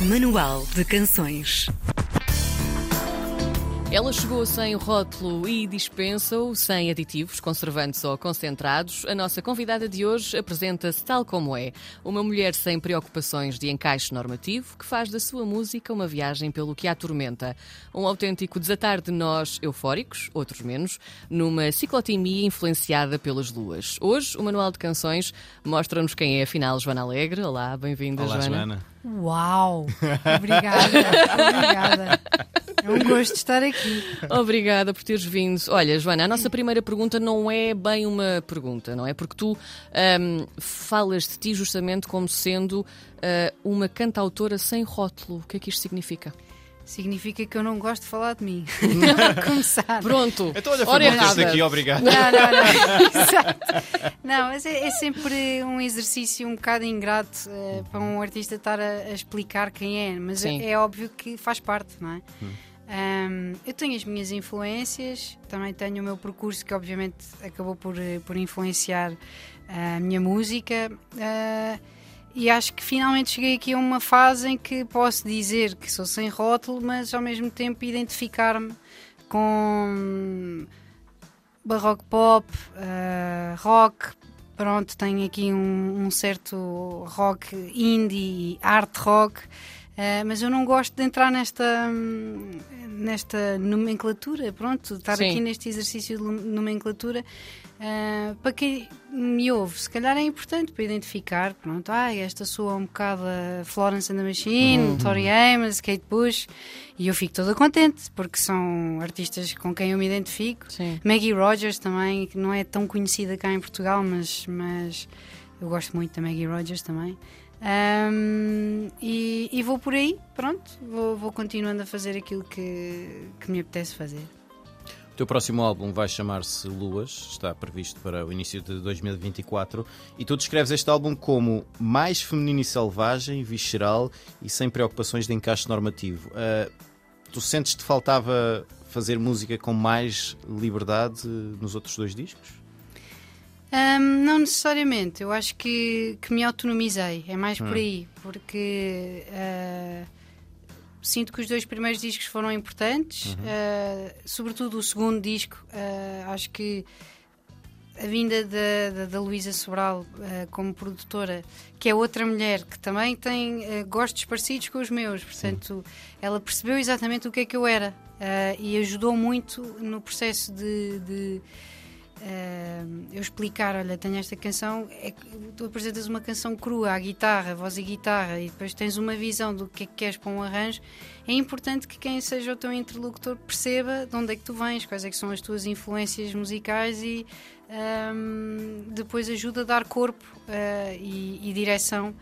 Manual de Canções. Ela chegou sem o rótulo e dispensa-o, sem aditivos, conservantes ou concentrados. A nossa convidada de hoje apresenta-se tal como é, uma mulher sem preocupações de encaixe normativo que faz da sua música uma viagem pelo que a atormenta. Um autêntico desatar de nós eufóricos, outros menos, numa ciclotimia influenciada pelas luas. Hoje, o Manual de Canções mostra-nos quem é, afinal, Joana Alegre. Olá, bem-vinda, Joana. Olá, Joana. Uau! Obrigada. É um gosto estar aqui. Obrigada por teres vindo. Olha, Joana, a nossa primeira pergunta não é bem uma pergunta, não é? Porque tu falas de ti justamente como sendo uma cantautora sem rótulo. O que é que isto significa? Significa que eu não gosto de falar de mim. Começar. Pronto. Então, olha, foi bom ter-te aqui, obrigado. Não. Exato. Não, mas é sempre um exercício um bocado ingrato para um artista estar a explicar quem é, mas sim, é óbvio que faz parte, não é? Eu tenho as minhas influências, também tenho o meu percurso que, obviamente, acabou por influenciar a minha música. E acho que finalmente cheguei aqui a uma fase em que posso dizer que sou sem rótulo, mas ao mesmo tempo identificar-me com barroco pop, rock, pronto, tenho aqui um certo rock indie, art rock, mas eu não gosto de entrar nesta nomenclatura, pronto, estar sim, aqui neste exercício de nomenclatura. Para quem me ouve, se calhar é importante para identificar, pronto, esta soa um bocado a Florence and the Machine, Tori Amos, Kate Bush, e eu fico toda contente porque são artistas com quem eu me identifico. Sim. Maggie Rogers também, que não é tão conhecida cá em Portugal, mas eu gosto muito da Maggie Rogers também. E vou por aí, pronto, vou continuando a fazer aquilo que me apetece fazer. O teu próximo álbum vai chamar-se Luas, está previsto para o início de 2024, e tu descreves este álbum como mais feminino e selvagem, visceral e sem preocupações de encaixe normativo. Tu sentes que te faltava fazer música com mais liberdade nos outros dois discos? Não necessariamente, eu acho que me autonomizei, é mais por aí, porque sinto que os dois primeiros discos foram importantes, sobretudo o segundo disco. Acho que a vinda da Luísa Sobral como produtora, que é outra mulher que também tem gostos parecidos com os meus, portanto, ela percebeu exatamente o que é que eu era e ajudou muito no processo de eu explicar, olha, tenho esta canção, tu apresentas uma canção crua à guitarra, voz e guitarra, e depois tens uma visão do que é que queres para um arranjo. É importante que quem seja o teu interlocutor perceba de onde é que tu vens, quais é que são as tuas influências musicais, e depois ajuda a dar corpo e direção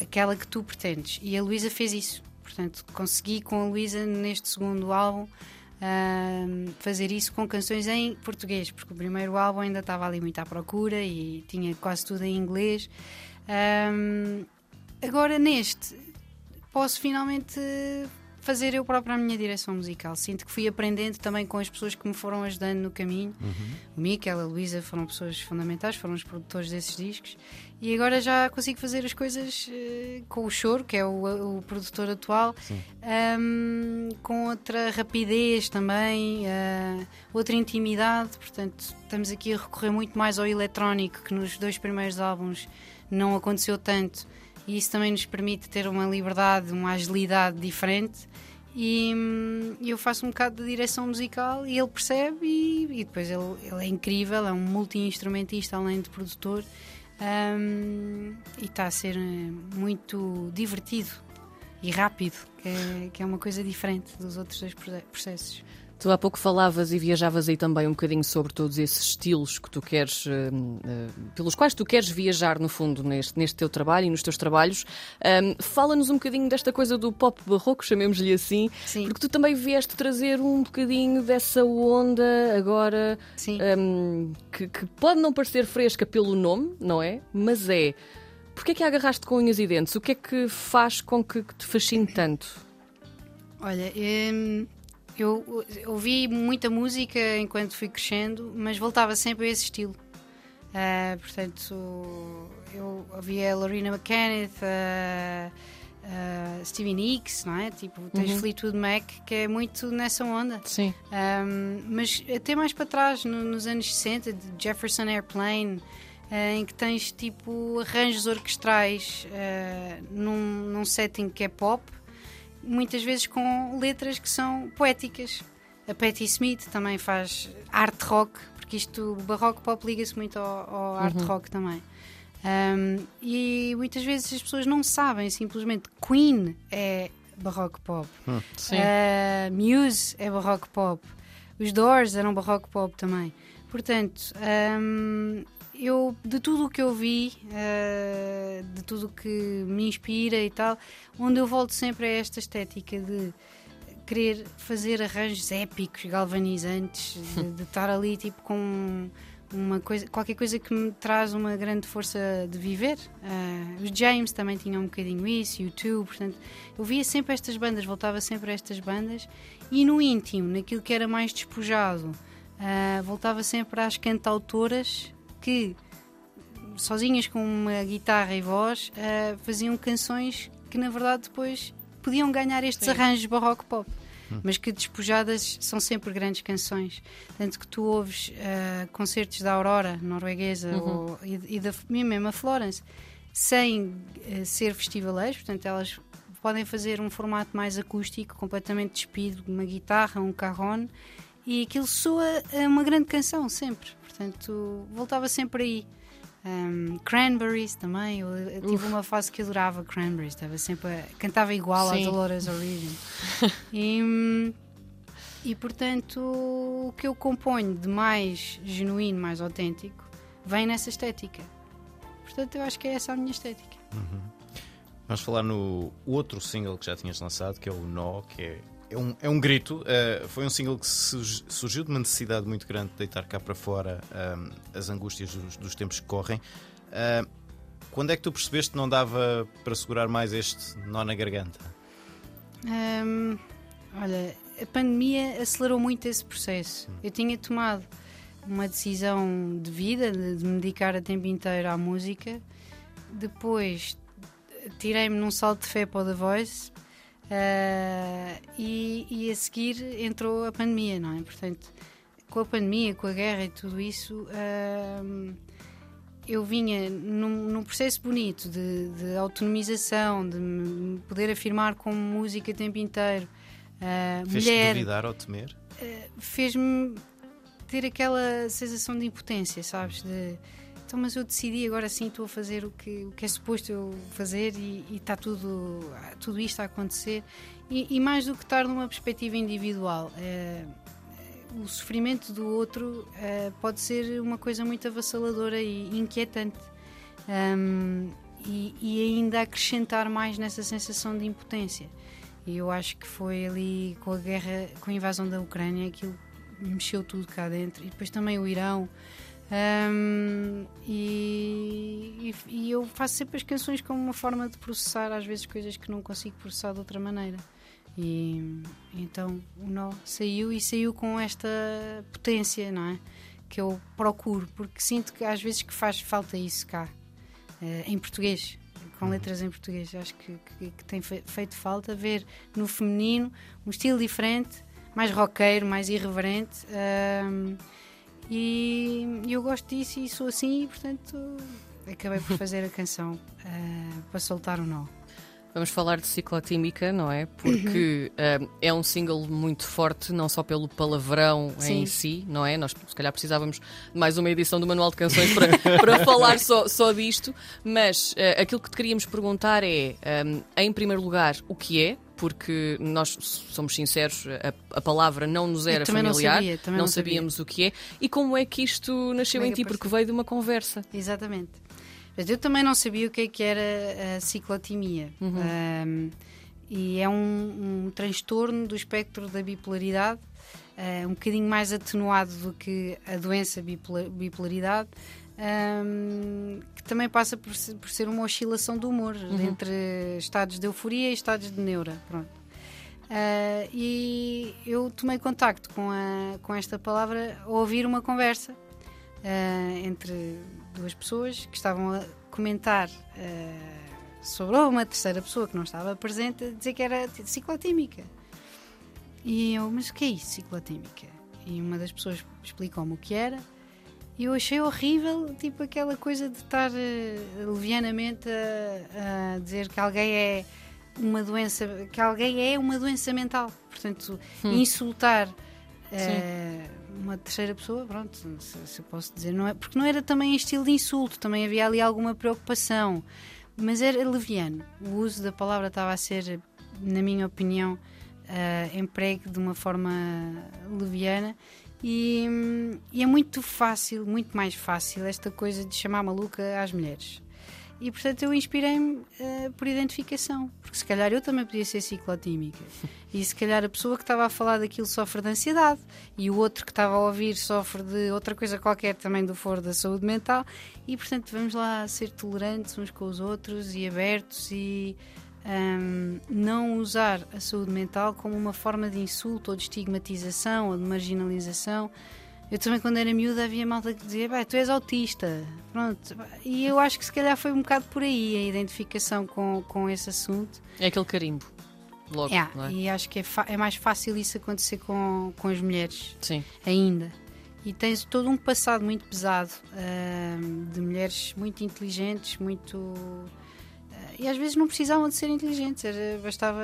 àquela que tu pretendes, e a Luísa fez isso. Portanto, consegui com a Luísa neste segundo álbum fazer isso com canções em português, porque o primeiro álbum ainda estava ali muito à procura e tinha quase tudo em inglês. Agora neste posso finalmente fazer eu própria a minha direção musical. Sinto que fui aprendendo também com as pessoas que me foram ajudando no caminho. O Miquel, a Luísa foram pessoas fundamentais, foram os produtores desses discos, e agora já consigo fazer as coisas com o Choro, que é o produtor atual, com outra rapidez também, outra intimidade. Portanto, estamos aqui a recorrer muito mais ao eletrónico, que nos dois primeiros álbuns não aconteceu tanto, e isso também nos permite ter uma liberdade, uma agilidade diferente. E eu faço um bocado de direção musical e ele percebe, e depois ele é incrível, é um multi-instrumentista além de produtor. E está a ser muito divertido e rápido, que é uma coisa diferente dos outros dois processos. Tu há pouco falavas e viajavas aí também um bocadinho sobre todos esses estilos que tu queres, pelos quais tu queres viajar, no fundo, neste teu trabalho e nos teus trabalhos. Fala-nos um bocadinho desta coisa do pop barroco, chamemos-lhe assim. Sim. Porque tu também vieste trazer um bocadinho dessa onda agora, que pode não parecer fresca pelo nome, não é? Mas é. Porquê é que a agarraste com unhas e dentes? O que é que faz com que te fascine tanto? Olha, eu ouvi muita música enquanto fui crescendo, mas voltava sempre a esse estilo. Portanto, eu ouvia a Loreena McKennitt, Stevie Nicks, não é? Tipo, tens Fleetwood Mac, que é muito nessa onda. Sim. Mas até mais para trás, nos anos 60, de Jefferson Airplane, em que tens tipo arranjos orquestrais num setting que é pop, muitas vezes com letras que são poéticas. A Patti Smith também faz art rock, porque isto, o barroco pop liga-se muito ao art rock também. E muitas vezes as pessoas não sabem, simplesmente Queen é barroco pop, Muse é barroco pop, os Doors eram barroco pop também. Portanto, eu, de tudo o que eu vi, de tudo o que me inspira e tal, onde eu volto sempre é esta estética de querer fazer arranjos épicos, galvanizantes, de estar ali tipo com uma coisa, qualquer coisa que me traz uma grande força de viver. Os James também tinham um bocadinho isso, e o U2, portanto, eu via sempre estas bandas, voltava sempre a estas bandas, e no íntimo, naquilo que era mais despojado, voltava sempre às cantautoras que, sozinhas com uma guitarra e voz, faziam canções que na verdade depois podiam ganhar estes arranjos barroco pop, mas que despojadas são sempre grandes canções. Tanto que tu ouves concertos da Aurora norueguesa e da mesma Florence, sem ser festivaleiros. Portanto, elas podem fazer um formato mais acústico, completamente despido, uma guitarra, um carron, e aquilo soa uma grande canção sempre. Portanto, voltava sempre aí. Cranberries também, eu tive uma fase que adorava Cranberries, estava sempre cantava igual à Dolores e portanto o que eu componho de mais genuíno, mais autêntico, vem nessa estética. Portanto, eu acho que é essa a minha estética. Vamos falar no outro single que já tinhas lançado, que é o Nó, que é um grito. Foi um single que surgiu de uma necessidade muito grande de deitar cá para fora as angústias dos tempos que correm. Quando é que tu percebeste que não dava para segurar mais este nó na garganta? Olha, a pandemia acelerou muito esse processo. Eu tinha tomado uma decisão de vida, de me dedicar a tempo inteiro à música. Depois tirei-me num salto de fé para o The Voice. E a seguir entrou a pandemia, não é? Portanto, com a pandemia, com a guerra e tudo isso, eu vinha num processo bonito de autonomização, de me poder afirmar como música o tempo inteiro. Fez-te duvidar ou temer? Fez-me ter aquela sensação de impotência, sabes? Então, mas eu decidi, agora sim estou a fazer o que é suposto eu fazer, e está tudo isto a acontecer, e mais do que estar numa perspectiva individual, o sofrimento do outro pode ser uma coisa muito avassaladora e inquietante, e ainda acrescentar mais nessa sensação de impotência. E eu acho que foi ali com a guerra, com a invasão da Ucrânia, aquilo mexeu tudo cá dentro, e depois também o Irão. E eu faço sempre as canções como uma forma de processar às vezes coisas que não consigo processar de outra maneira, e então o Nó saiu com esta potência, não é? Que eu procuro, porque sinto que às vezes que faz falta isso cá, em português, com letras em português. Acho que tem feito falta ver no feminino um estilo diferente, mais roqueiro, mais irreverente, e eu gosto disso e sou assim, e portanto acabei por fazer a canção para soltar o nó. Vamos falar de Ciclotímica, não é? Porque é um single muito forte, não só pelo palavrão em si, não é? Nós se calhar precisávamos de mais uma edição do Manual de Canções para falar só disto, mas aquilo que te queríamos perguntar é, em primeiro lugar, o que é? Porque nós somos sinceros, a palavra não nos era familiar, não sabíamos o que é, e como é que isto nasceu em ti, porque veio de uma conversa. Exatamente. Mas eu também não sabia o que era a ciclotimia. E é um transtorno do espectro da bipolaridade, um bocadinho mais atenuado do que a doença bipolaridade, que também passa por ser uma oscilação do humor entre estados de euforia e estados de neura. Pronto. E eu tomei contacto com esta palavra ao ouvir uma conversa entre duas pessoas que estavam a comentar sobrou uma terceira pessoa que não estava presente a dizer que era ciclotímica. E eu, mas o que é isso, ciclotímica? E uma das pessoas explicou-me o que era. E eu achei horrível, tipo, aquela coisa de estar levianamente a dizer que alguém é uma doença, que alguém é uma doença mental. Portanto, insultar uma terceira pessoa, pronto, se eu posso dizer, não é, porque não era também em estilo de insulto, também havia ali alguma preocupação, mas era leviano. O uso da palavra estava a ser, na minha opinião, emprego de uma forma leviana. E é muito fácil, muito mais fácil, esta coisa de chamar maluca às mulheres. E portanto eu inspirei-me por identificação, porque se calhar eu também podia ser ciclotímica. E se calhar a pessoa que estava a falar daquilo sofre de ansiedade, e o outro que estava a ouvir sofre de outra coisa qualquer também do foro da saúde mental. E portanto vamos lá ser tolerantes uns com os outros e abertos, e não usar a saúde mental como uma forma de insulto ou de estigmatização ou de marginalização. Eu também, quando era miúda, havia malta que dizia: tu és autista, pronto. E eu acho que se calhar foi um bocado por aí a identificação com esse assunto. É aquele carimbo logo, não é? E acho que é mais fácil isso acontecer com as mulheres. Sim. Ainda. E tens todo um passado muito pesado, de mulheres muito inteligentes, muito... E às vezes não precisavam de ser inteligentes, bastava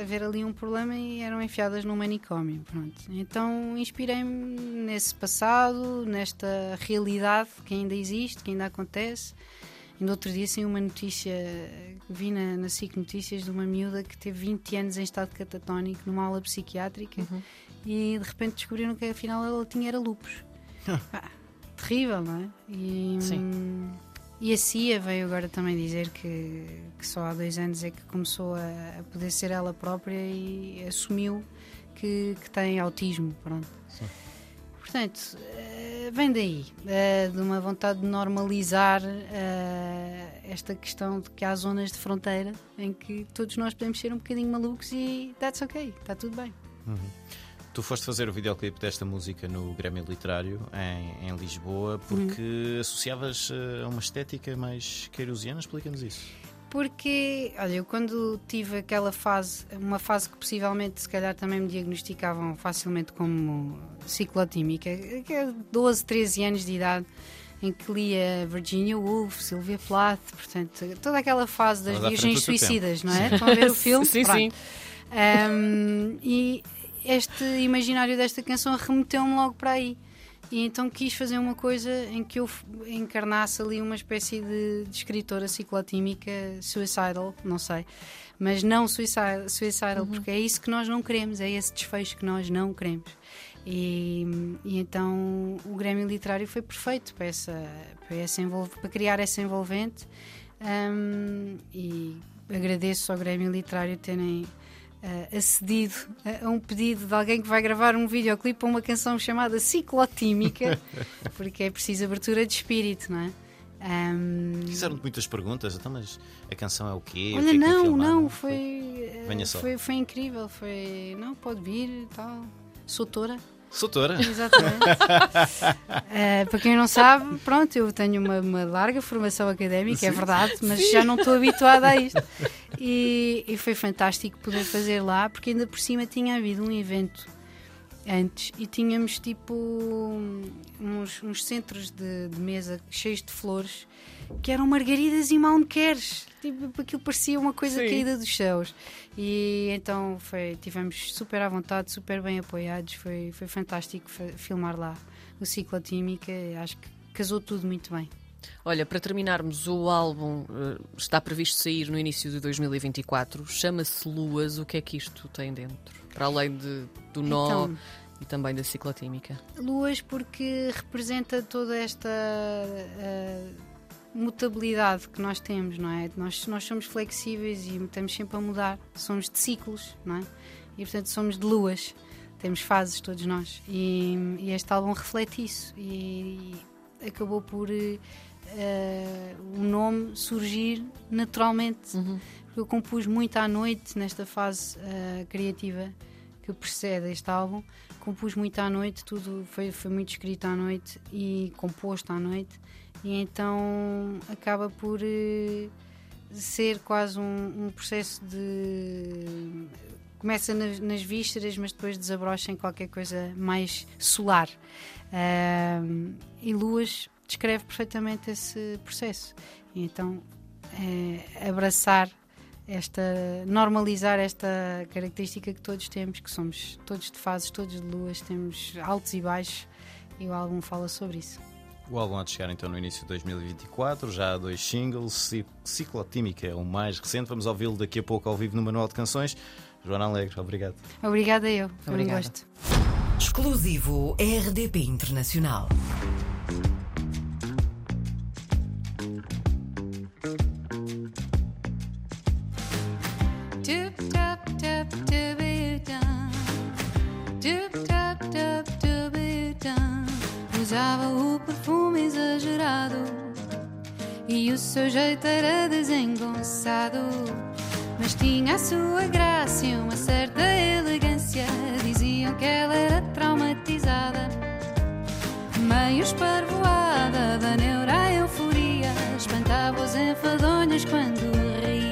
haver ali um problema e eram enfiadas num manicômio, pronto. Então inspirei-me nesse passado, nesta realidade que ainda existe, que ainda acontece. Ainda outro dia, sim, uma notícia vi na Cic Notícias de uma miúda que teve 20 anos em estado catatónico numa aula psiquiátrica. E de repente descobriram que afinal ela tinha era lúpus. Terrível, não é? E a CIA veio agora também dizer que só há 2 anos é que começou a poder ser ela própria e assumiu que tem autismo, pronto. Sim. Portanto, vem daí, de uma vontade de normalizar esta questão de que há zonas de fronteira em que todos nós podemos ser um bocadinho malucos e that's ok, está tudo bem. Tu foste fazer o videoclipe desta música no Grêmio Literário, em Lisboa, porque associavas a uma estética mais queirosiana? Explica-nos isso. Porque, olha, eu quando tive aquela fase, uma fase que possivelmente se calhar também me diagnosticavam facilmente como ciclotímica, que é 12, 13 anos de idade, em que lia Virginia Woolf, Sylvia Plath, portanto, toda aquela fase das virgens suicidas, não é? Estão a ver o filme? Sim. E este imaginário desta canção remeteu-me logo para aí. E então quis fazer uma coisa em que eu encarnasse ali uma espécie de escritora ciclotímica, suicidal, não sei, mas não suicidal, porque é isso que nós não queremos, é esse desfecho que nós não queremos. E então o Grêmio Literário foi perfeito para criar essa envolvente. E agradeço ao Grêmio Literário terem acedido a um pedido de alguém que vai gravar um videoclipe para uma canção chamada Ciclotímica, porque é preciso abertura de espírito, não é? Fizeram-te muitas perguntas, então, mas a canção é o quê? Olha, foi incrível, pode vir, tal. Sou tora. Exatamente. Para quem não sabe, pronto, eu tenho uma larga formação académica, sim, é verdade, mas sim, já não estou habituada a isto. E foi fantástico poder fazer lá, porque ainda por cima tinha havido um evento antes e tínhamos tipo uns centros de mesa cheios de flores que eram margaridas e malmequeres, tipo, aquilo parecia uma coisa caída dos céus. E então tivemos super à vontade, super bem apoiados, foi fantástico filmar lá o Ciclotímica. Acho que casou tudo muito bem. Olha, para terminarmos, o álbum está previsto sair no início de 2024, chama-se Luas. O que é que isto tem dentro? Para além do Nó então, e também da Ciclotímica. Luas porque representa toda esta mutabilidade que nós temos, não é? Nós somos flexíveis e estamos sempre a mudar, somos de ciclos, não é? E portanto somos de luas, temos fases todos nós, e este álbum reflete isso. E acabou por o nome surgir naturalmente, porque eu compus muito à noite nesta fase criativa que precede este álbum. Compus muito à noite, tudo foi muito escrito à noite e composto à noite, e então acaba por ser quase um processo de... Começa nas vísceras, mas depois desabrocha em qualquer coisa mais solar. E Luas descreve perfeitamente esse processo. E então, abraçar normalizar esta característica que todos temos, que somos todos de fases, todos de luas, temos altos e baixos, e o álbum fala sobre isso. O álbum há de chegar então no início de 2024, já há 2 singles, Ciclotímica é o mais recente, vamos ouvi-lo daqui a pouco ao vivo no Manual de Canções. Joana Alegre, obrigado. Obrigada eu, foi um gosto. Exclusivo RDP Internacional. Usava o perfume exagerado e o seu jeito era desengonçado, mas tinha a sua graça e uma certa elegância. Diziam que ela era traumatizada, meio esparvoada da neura-euforia. Espantava os enfadonhos quando ria.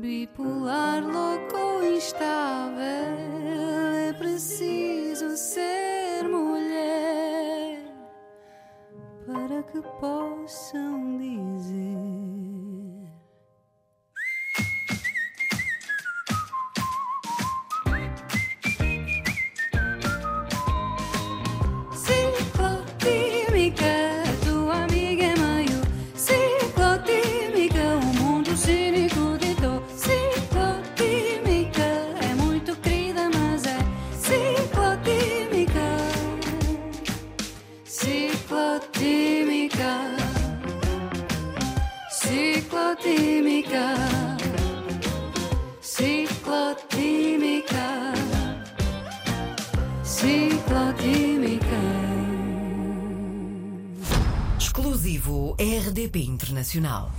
Bipolar, louco ou instável, é preciso ser mulher para que possam dizer. Ciclotímica. Ciclotímica, ciclotímica, ciclotímica. Exclusivo RDP Internacional.